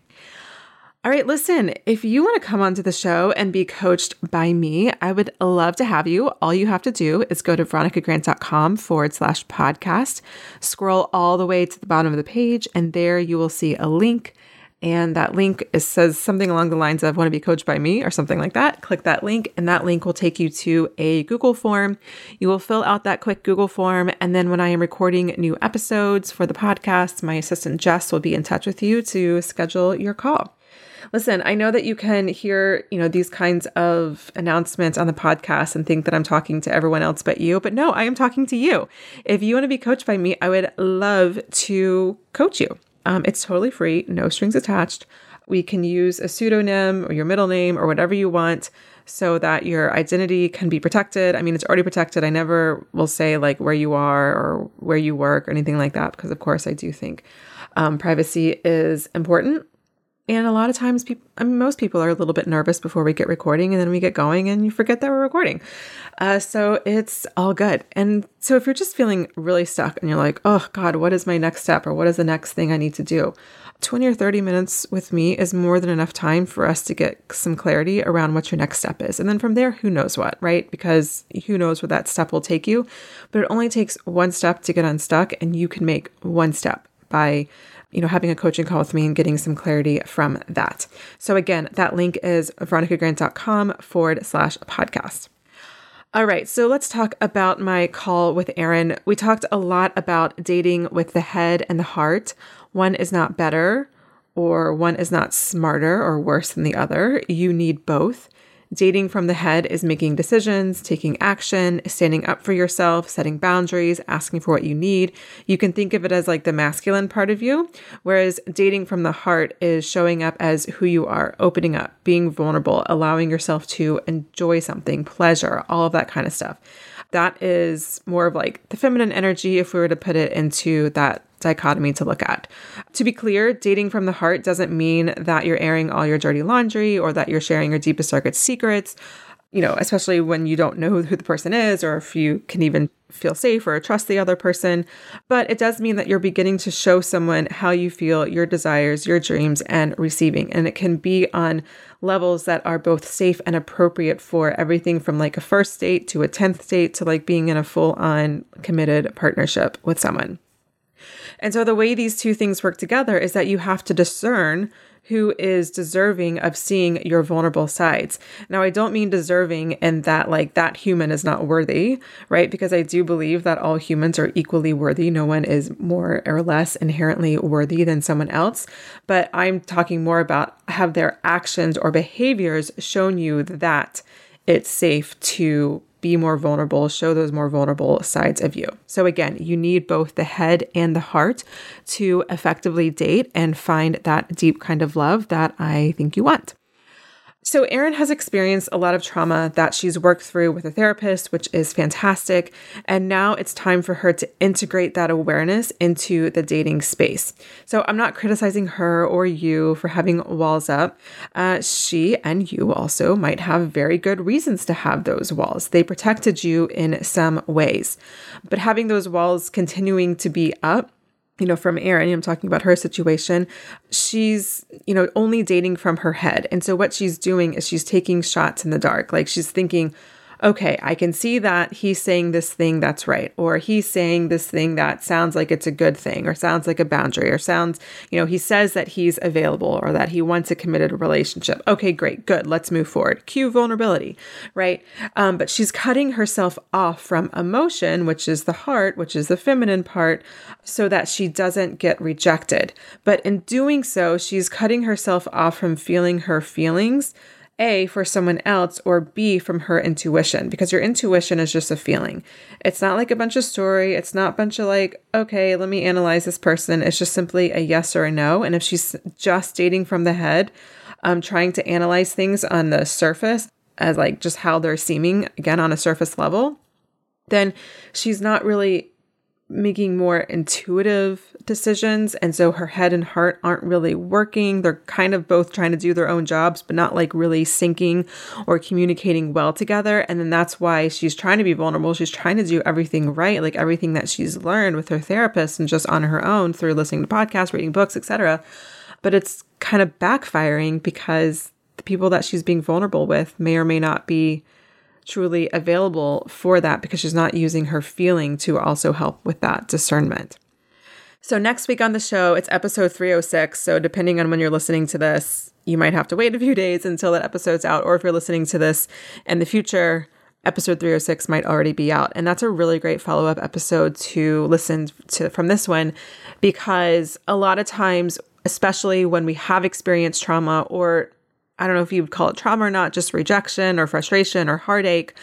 All right, listen, if you want to come onto the show and be coached by me, I would love to have you. All you have to do is go to veronicagrant.com forward slash podcast, scroll all the way to the bottom of the page, and there you will see a link. And that link is, says something along the lines of want to be coached by me or something like that. Click that link and that link will take you to a Google form. You will fill out that quick Google form. And then when I am recording new episodes for the podcast, my assistant Jess will be in touch with you to schedule your call. Listen, I know that you can hear, you know, these kinds of announcements on the podcast and think that I'm talking to everyone else but you, but no, I am talking to you. If you want to be coached by me, I would love to coach you. Um, it's totally free, no strings attached. We can use a pseudonym or your middle name or whatever you want so that your identity can be protected. I mean, it's already protected. I never will say like where you are or where you work or anything like that because, of course, I do think um, privacy is important. And a lot of times, people, I mean, most people are a little bit nervous before we get recording and then we get going and you forget that we're recording. Uh, so it's all good. And so if you're just feeling really stuck and you're like, oh God, what is my next step or what is the next thing I need to do? twenty or thirty minutes with me is more than enough time for us to get some clarity around what your next step is. And then from there, who knows what, right? Because who knows where that step will take you, but it only takes one step to get unstuck and you can make one step by you know, having a coaching call with me and getting some clarity from that. So again, that link is veronicagrant.com forward slash podcast. All right. So let's talk about my call with Erin. We talked a lot about dating with the head and the heart. One is not better or one is not smarter or worse than the other. You need both. Dating from the head is making decisions, taking action, standing up for yourself, setting boundaries, asking for what you need. You can think of it as like the masculine part of you, whereas dating from the heart is showing up as who you are, opening up, being vulnerable, allowing yourself to enjoy something, pleasure, all of that kind of stuff. That is more of like the feminine energy if we were to put it into that dichotomy to look at. To be clear, dating from the heart doesn't mean that you're airing all your dirty laundry or that you're sharing your deepest, darkest secrets, you know, especially when you don't know who the person is or if you can even feel safe or trust the other person. But it does mean that you're beginning to show someone how you feel, your desires, your dreams, and receiving. And it can be on levels that are both safe and appropriate for everything from like a first date to a tenth date to like being in a full-on committed partnership with someone. And so the way these two things work together is that you have to discern who is deserving of seeing your vulnerable sides. Now, I don't mean deserving in that like that human is not worthy, right? Because I do believe that all humans are equally worthy. No one is more or less inherently worthy than someone else. But I'm talking more about have their actions or behaviors shown you that it's safe to be more vulnerable, show those more vulnerable sides of you. So again, you need both the head and the heart to effectively date and find that deep kind of love that I think you want. So Erin has experienced a lot of trauma that she's worked through with a therapist, which is fantastic. And now it's time for her to integrate that awareness into the dating space. So I'm not criticizing her or you for having walls up. Uh, she and you also might have very good reasons to have those walls. They protected you in some ways. But having those walls continuing to be up, you know, from Erin, I'm talking about her situation, she's, you know, only dating from her head. And so what she's doing is she's taking shots in the dark. Like she's thinking, okay, I can see that he's saying this thing that's right, or he's saying this thing that sounds like it's a good thing, or sounds like a boundary, or sounds, you know, he says that he's available or that he wants a committed relationship. Okay, great, good, let's move forward. Cue vulnerability, right? Um, but she's cutting herself off from emotion, which is the heart, which is the feminine part, so that she doesn't get rejected. But in doing so, she's cutting herself off from feeling her feelings, A, for someone else, or B, from her intuition, because your intuition is just a feeling. It's not like a bunch of story. It's not a bunch of like, okay, let me analyze this person. It's just simply a yes or a no. And if she's just dating from the head, um, trying to analyze things on the surface as like just how they're seeming, again, on a surface level, then she's not really making more intuitive decisions. And so her head and heart aren't really working. They're kind of both trying to do their own jobs, but not like really syncing or communicating well together. And then that's why she's trying to be vulnerable. She's trying to do everything right, like everything that she's learned with her therapist and just on her own through listening to podcasts, reading books, et cetera. But it's kind of backfiring because the people that she's being vulnerable with may or may not be truly available for that, because she's not using her feeling to also help with that discernment. So next week on the show, it's episode three oh six. So depending on when you're listening to this, you might have to wait a few days until that episode's out. Or if you're listening to this in the future, episode three oh six might already be out. And that's a really great follow-up episode to listen to from this one, because a lot of times, especially when we have experienced trauma, or I don't know if you would call it trauma or not, just rejection or frustration or heartache.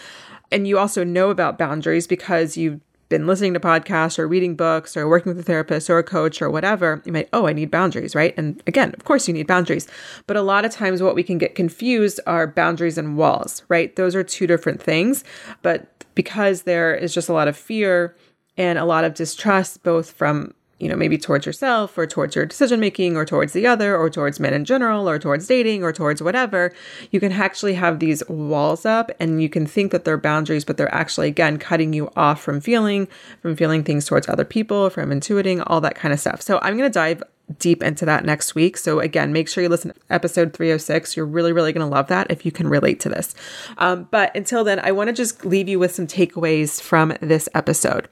And you also know about boundaries because you've been listening to podcasts or reading books or working with a therapist or a coach or whatever. You might, oh, I need boundaries, right? And again, of course you need boundaries. But a lot of times what we can get confused are boundaries and walls, right? Those are two different things. But because there is just a lot of fear and a lot of distrust, both from you know, maybe towards yourself or towards your decision-making or towards the other or towards men in general or towards dating or towards whatever, you can actually have these walls up and you can think that they're boundaries, but they're actually, again, cutting you off from feeling, from feeling things towards other people, from intuiting, all that kind of stuff. So I'm going to dive deep into that next week. So again, make sure you listen to episode three oh six. You're really, really going to love that if you can relate to this. Um, but until then, I want to just leave you with some takeaways from this episode.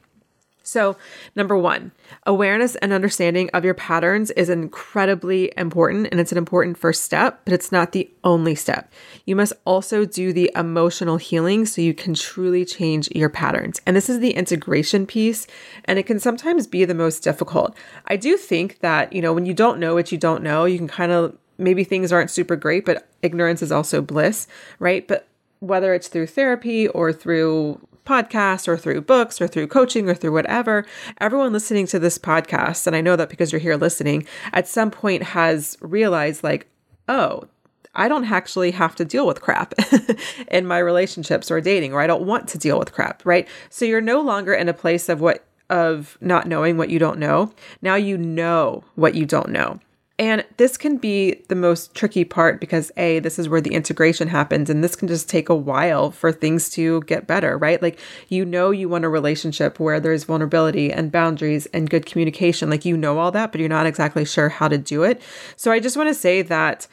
So number one, awareness and understanding of your patterns is incredibly important, and it's an important first step, but it's not the only step. You must also do the emotional healing so you can truly change your patterns. And this is the integration piece, and it can sometimes be the most difficult. I do think that, you know, when you don't know what you don't know, you can kind of, maybe things aren't super great, but ignorance is also bliss, right? But whether it's through therapy or through podcasts or through books or through coaching or through whatever, everyone listening to this podcast, and I know that because you're here listening, at some point has realized like, oh, I don't actually have to deal with crap in my relationships or dating, or I don't want to deal with crap, right? So you're no longer in a place of what of not knowing what you don't know. Now you know what you don't know. And this can be the most tricky part because A, this is where the integration happens, and this can just take a while for things to get better, right? Like, you know, you want a relationship where there's vulnerability and boundaries and good communication. Like, you know all that, but you're not exactly sure how to do it. So I just want to say that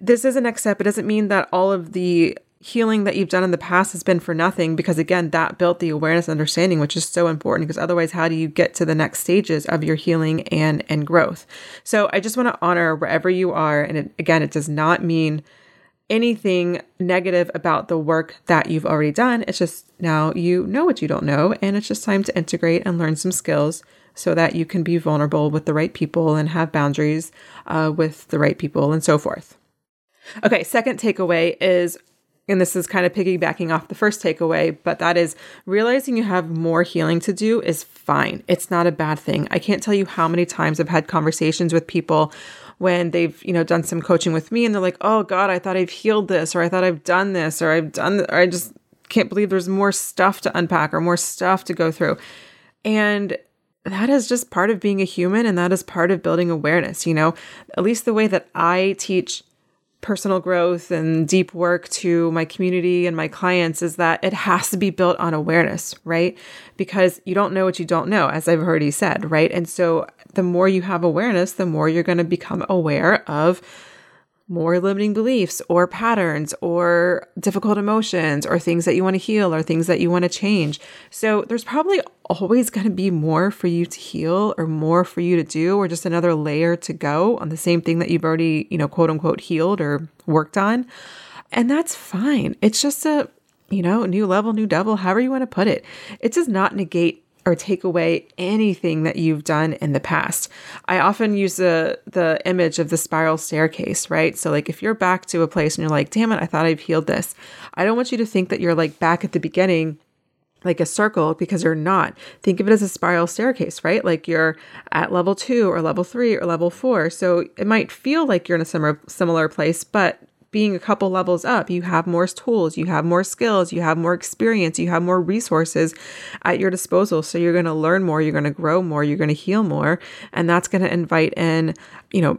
this is a next step. It doesn't mean that all of the healing that you've done in the past has been for nothing, because again, that built the awareness and understanding, which is so important, because otherwise, how do you get to the next stages of your healing and, and growth? So I just want to honor wherever you are. And it, again, it does not mean anything negative about the work that you've already done. It's just now you know what you don't know, and it's just time to integrate and learn some skills so that you can be vulnerable with the right people and have boundaries uh, with the right people and so forth. Okay, second takeaway is, and this is kind of piggybacking off the first takeaway, but that is realizing you have more healing to do is fine. It's not a bad thing. I can't tell you how many times I've had conversations with people when they've, you know, done some coaching with me and they're like, oh God, I thought I've healed this, or I thought I've done this, or I've done, th- or I just can't believe there's more stuff to unpack or more stuff to go through. And that is just part of being a human. And that is part of building awareness, you know, at least the way that I teach personal growth and deep work to my community and my clients is that it has to be built on awareness, right? Because you don't know what you don't know, as I've already said, right? And so the more you have awareness, the more you're going to become aware of more limiting beliefs or patterns or difficult emotions or things that you want to heal or things that you want to change. So there's probably always going to be more for you to heal or more for you to do, or just another layer to go on the same thing that you've already, you know, quote unquote healed or worked on. And that's fine. It's just a, you know, new level, new devil, however you want to put it. It does not negate or take away anything that you've done in the past. I often use the the image of the spiral staircase, right? So like if you're back to a place and you're like, damn it, I thought I've healed this. I don't want you to think that you're like back at the beginning, like a circle, because you're not. Think of it as a spiral staircase, right? Like you're at level two or level three or level four. So it might feel like you're in a similar, similar place, but being a couple levels up, you have more tools, you have more skills, you have more experience, you have more resources at your disposal. So you're going to learn more, you're going to grow more, you're going to heal more. And that's going to invite in, you know,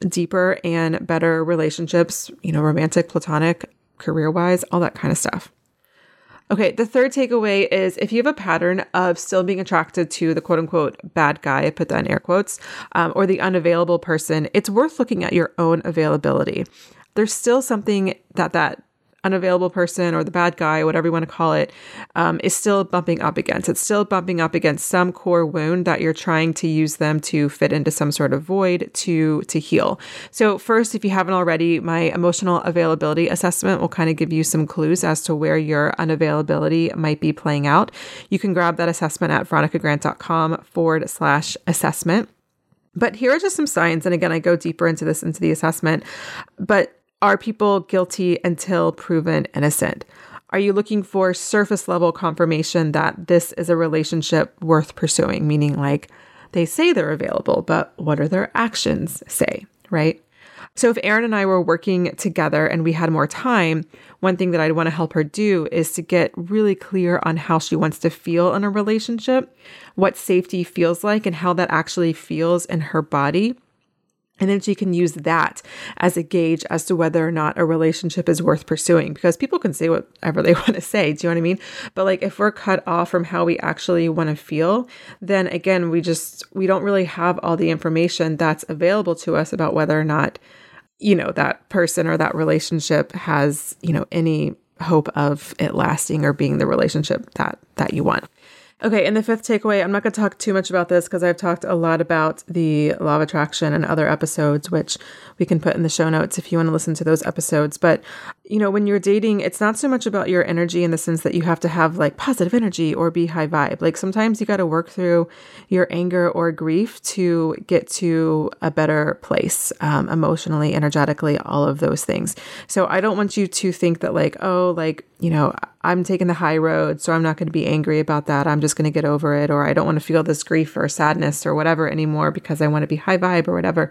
deeper and better relationships, you know, romantic, platonic, career-wise, all that kind of stuff. Okay, the third takeaway is if you have a pattern of still being attracted to the quote-unquote bad guy, I put that in air quotes, um, or the unavailable person, it's worth looking at your own availability. There's still something that that unavailable person or the bad guy, whatever you want to call it, um, is still bumping up against. It's still bumping up against some core wound that you're trying to use them to fit into some sort of void to to heal. So first, if you haven't already, my emotional availability assessment will kind of give you some clues as to where your unavailability might be playing out. You can grab that assessment at veronicagrant.com forward slash assessment. But here are just some signs. And again, I go deeper into this, into the assessment, but are people guilty until proven innocent? Are you looking for surface level confirmation that this is a relationship worth pursuing? Meaning like they say they're available, but what do their actions say, right? So if Erin and I were working together and we had more time, one thing that I'd want to help her do is to get really clear on how she wants to feel in a relationship, what safety feels like, and how that actually feels in her body. And then she can use that as a gauge as to whether or not a relationship is worth pursuing, because people can say whatever they want to say. Do you know what I mean? But like if we're cut off from how we actually want to feel, then again, we just, we don't really have all the information that's available to us about whether or not, you know, that person or that relationship has, you know, any hope of it lasting or being the relationship that, that you want. Okay. And the fifth takeaway, I'm not going to talk too much about this because I've talked a lot about the Law of Attraction and other episodes, which we can put in the show notes if you want to listen to those episodes. But, you know, when you're dating, it's not so much about your energy in the sense that you have to have like positive energy or be high vibe. Like sometimes you got to work through your anger or grief to get to a better place, um, emotionally, energetically, all of those things. So I don't want you to think that like, oh, like, you know, I'm taking the high road, so I'm not going to be angry about that. I'm just going to get over it, or I don't want to feel this grief or sadness or whatever anymore because I want to be high vibe or whatever.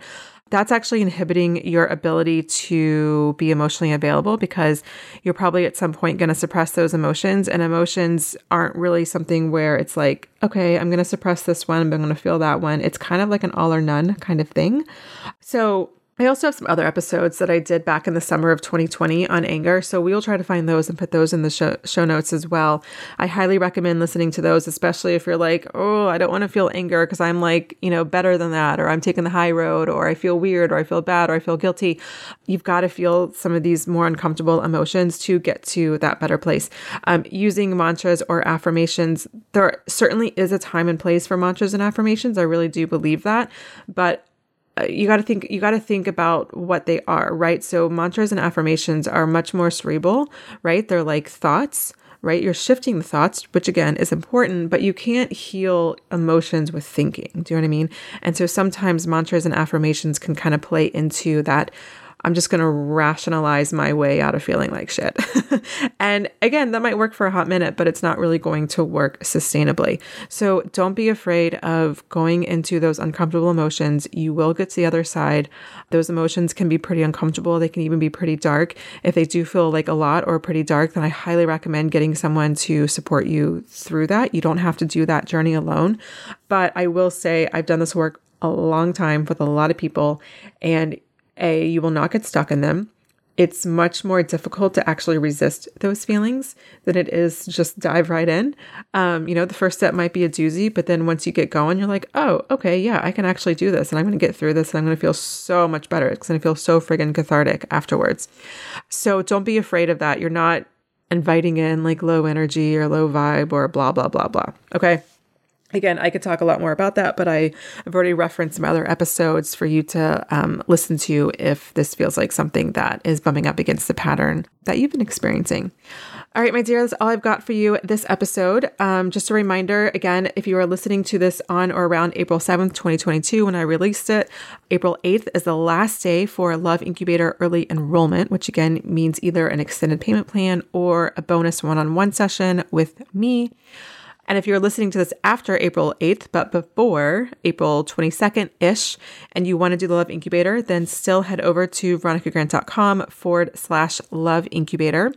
That's actually inhibiting your ability to be emotionally available because you're probably at some point going to suppress those emotions, and emotions aren't really something where it's like, okay, I'm going to suppress this one, but I'm going to feel that one. It's kind of like an all or none kind of thing. So I also have some other episodes that I did back in the summer of twenty twenty on anger. So we'll try to find those and put those in the show, show notes as well. I highly recommend listening to those, especially if you're like, oh, I don't want to feel anger because I'm like, you know, better than that, or I'm taking the high road, or I feel weird, or I feel bad, or I feel guilty. You've got to feel some of these more uncomfortable emotions to get to that better place. Um, using mantras or affirmations, there certainly is a time and place for mantras and affirmations. I really do believe that. But You got to think, you got to think about what they are, right? So mantras and affirmations are much more cerebral, right? They're like thoughts, right? You're shifting the thoughts, which again is important, but you can't heal emotions with thinking. Do you know what I mean? And so sometimes mantras and affirmations can kind of play into that. I'm just going to rationalize my way out of feeling like shit. And again, that might work for a hot minute, but it's not really going to work sustainably. So don't be afraid of going into those uncomfortable emotions. You will get to the other side. Those emotions can be pretty uncomfortable. They can even be pretty dark. If they do feel like a lot or pretty dark, then I highly recommend getting someone to support you through that. You don't have to do that journey alone. But I will say I've done this work a long time with a lot of people, and A, you will not get stuck in them. It's much more difficult to actually resist those feelings than it is just dive right in. Um, you know, the first step might be a doozy, but then once you get going, you're like, oh, okay, yeah, I can actually do this, and I'm going to get through this, and I'm going to feel so much better. It's going to feel so friggin' cathartic afterwards. So don't be afraid of that. You're not inviting in like low energy or low vibe or blah, blah, blah, blah. Okay. Again, I could talk a lot more about that, but I, I've already referenced some other episodes for you to um, listen to if this feels like something that is bumping up against the pattern that you've been experiencing. All right, my dear, that's all I've got for you this episode. Um, just a reminder, again, if you are listening to this on or around April seventh, twenty twenty-two, when I released it, April eighth is the last day for Love Incubator Early Enrollment, which again means either an extended payment plan or a bonus one-on-one session with me. And if you're listening to this after April eighth, but before April twenty-second-ish, and you want to do the Love Incubator, then still head over to veronicagrant.com forward slash love incubator.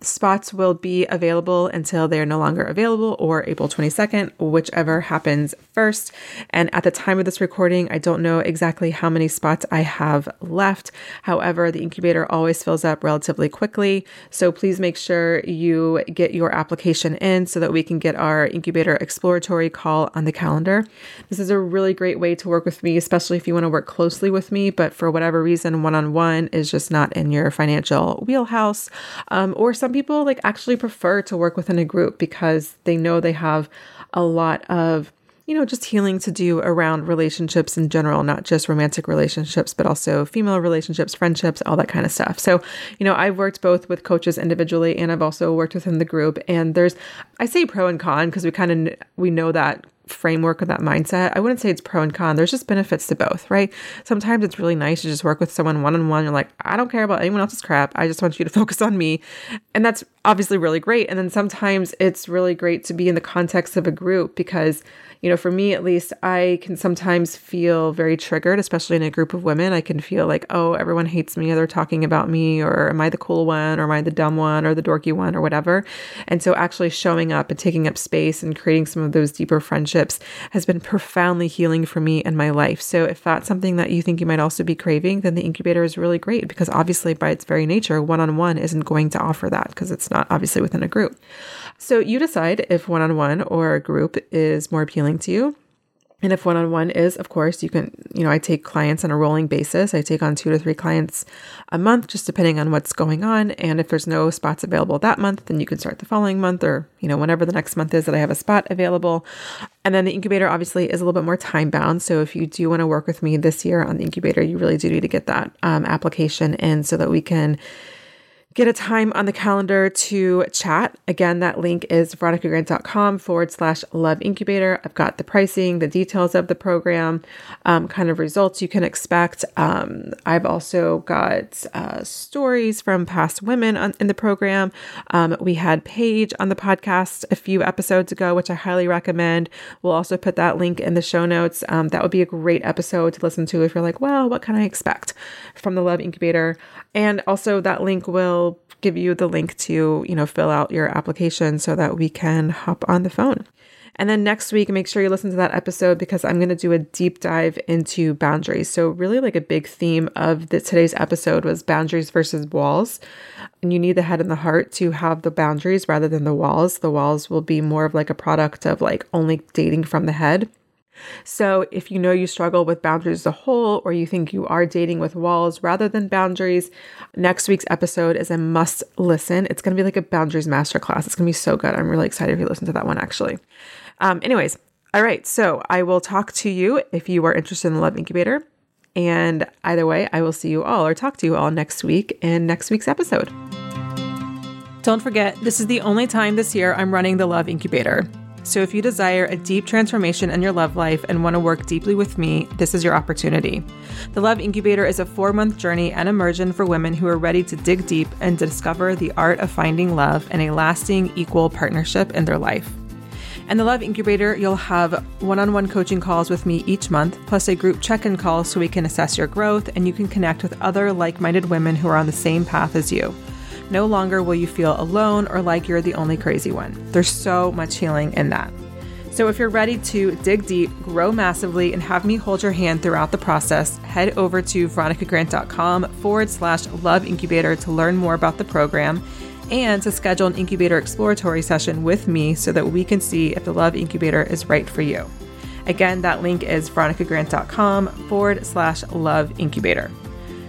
Spots will be available until they are no longer available, or April twenty-second, whichever happens first. And at the time of this recording, I don't know exactly how many spots I have left. However, the incubator always fills up relatively quickly. So please make sure you get your application in so that we can get our incubator exploratory call on the calendar. This is a really great way to work with me, especially if you want to work closely with me, but for whatever reason, one-on-one is just not in your financial wheelhouse, um, or something. People like actually prefer to work within a group because they know they have a lot of, you know, just healing to do around relationships in general, not just romantic relationships, but also female relationships, friendships, all that kind of stuff. So, you know, I've worked both with coaches individually, and I've also worked within the group. And there's, I say pro and con because we kind of, we know that framework or that mindset. I wouldn't say it's pro and con. There's just benefits to both, right? Sometimes it's really nice to just work with someone one-on-one. You're like, I don't care about anyone else's crap. I just want you to focus on me. And that's obviously really great. And then sometimes it's really great to be in the context of a group because, you know, for me at least, I can sometimes feel very triggered, especially in a group of women. I can feel like, oh, everyone hates me, or they're talking about me, or am I the cool one, or am I the dumb one, or the dorky one, or whatever. And so actually showing up and taking up space and creating some of those deeper friendships has been profoundly healing for me in my life. So if that's something that you think you might also be craving, then the incubator is really great because obviously by its very nature, one-on-one isn't going to offer that because it's not obviously within a group. So you decide if one-on-one or a group is more appealing to you. And if one-on-one is, of course, you can, you know, I take clients on a rolling basis. I take on two to three clients a month, just depending on what's going on. And if there's no spots available that month, then you can start the following month or, you know, whenever the next month is that I have a spot available. And then the incubator obviously is a little bit more time bound. So if you do want to work with me this year on the incubator, you really do need to get that um, application in so that we can get a time on the calendar to chat. Again, that link is veronicagrant.com forward slash love incubator. I've got the pricing, the details of the program, um, kind of results you can expect. Um, I've also got uh, stories from past women on, in the program. Um, we had Paige on the podcast a few episodes ago, which I highly recommend. We'll also put that link in the show notes. Um, that would be a great episode to listen to if you're like, well, what can I expect from the Love Incubator? And also that link will give you the link to, you know, fill out your application so that we can hop on the phone. And then next week, make sure you listen to that episode because I'm going to do a deep dive into boundaries. So really like a big theme of the, today's episode was boundaries versus walls. And you need the head and the heart to have the boundaries rather than the walls. The walls will be more of like a product of like only dating from the head. So if you know you struggle with boundaries as a whole, or you think you are dating with walls rather than boundaries, next week's episode is a must listen. It's going to be like a boundaries masterclass. It's going to be so good. I'm really excited if you listen to that one, actually. Um, anyways, all right. So I will talk to you if you are interested in the Love Incubator. And either way, I will see you all or talk to you all next week in next week's episode. Don't forget, this is the only time this year I'm running the Love Incubator. So if you desire a deep transformation in your love life and want to work deeply with me, this is your opportunity. The Love Incubator is a four-month journey and immersion for women who are ready to dig deep and discover the art of finding love and a lasting, equal partnership in their life. And the Love Incubator, you'll have one-on-one coaching calls with me each month, plus a group check-in call so we can assess your growth and you can connect with other like-minded women who are on the same path as you. No longer will you feel alone or like you're the only crazy one. There's so much healing in that. So if you're ready to dig deep, grow massively, and have me hold your hand throughout the process, head over to veronicagrant.com forward slash love incubator to learn more about the program and to schedule an incubator exploratory session with me so that we can see if the Love Incubator is right for you. Again, that link is veronicagrant.com forward slash love incubator.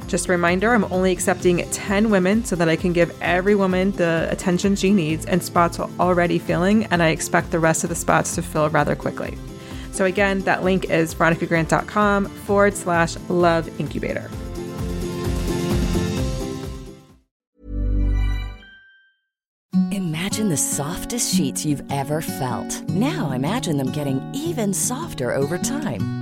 Just a reminder, I'm only accepting ten women so that I can give every woman the attention she needs, and spots are already filling, and I expect the rest of the spots to fill rather quickly. So again, that link is veronicagrant.com forward slash love incubator. Imagine the softest sheets you've ever felt. Now imagine them getting even softer over time.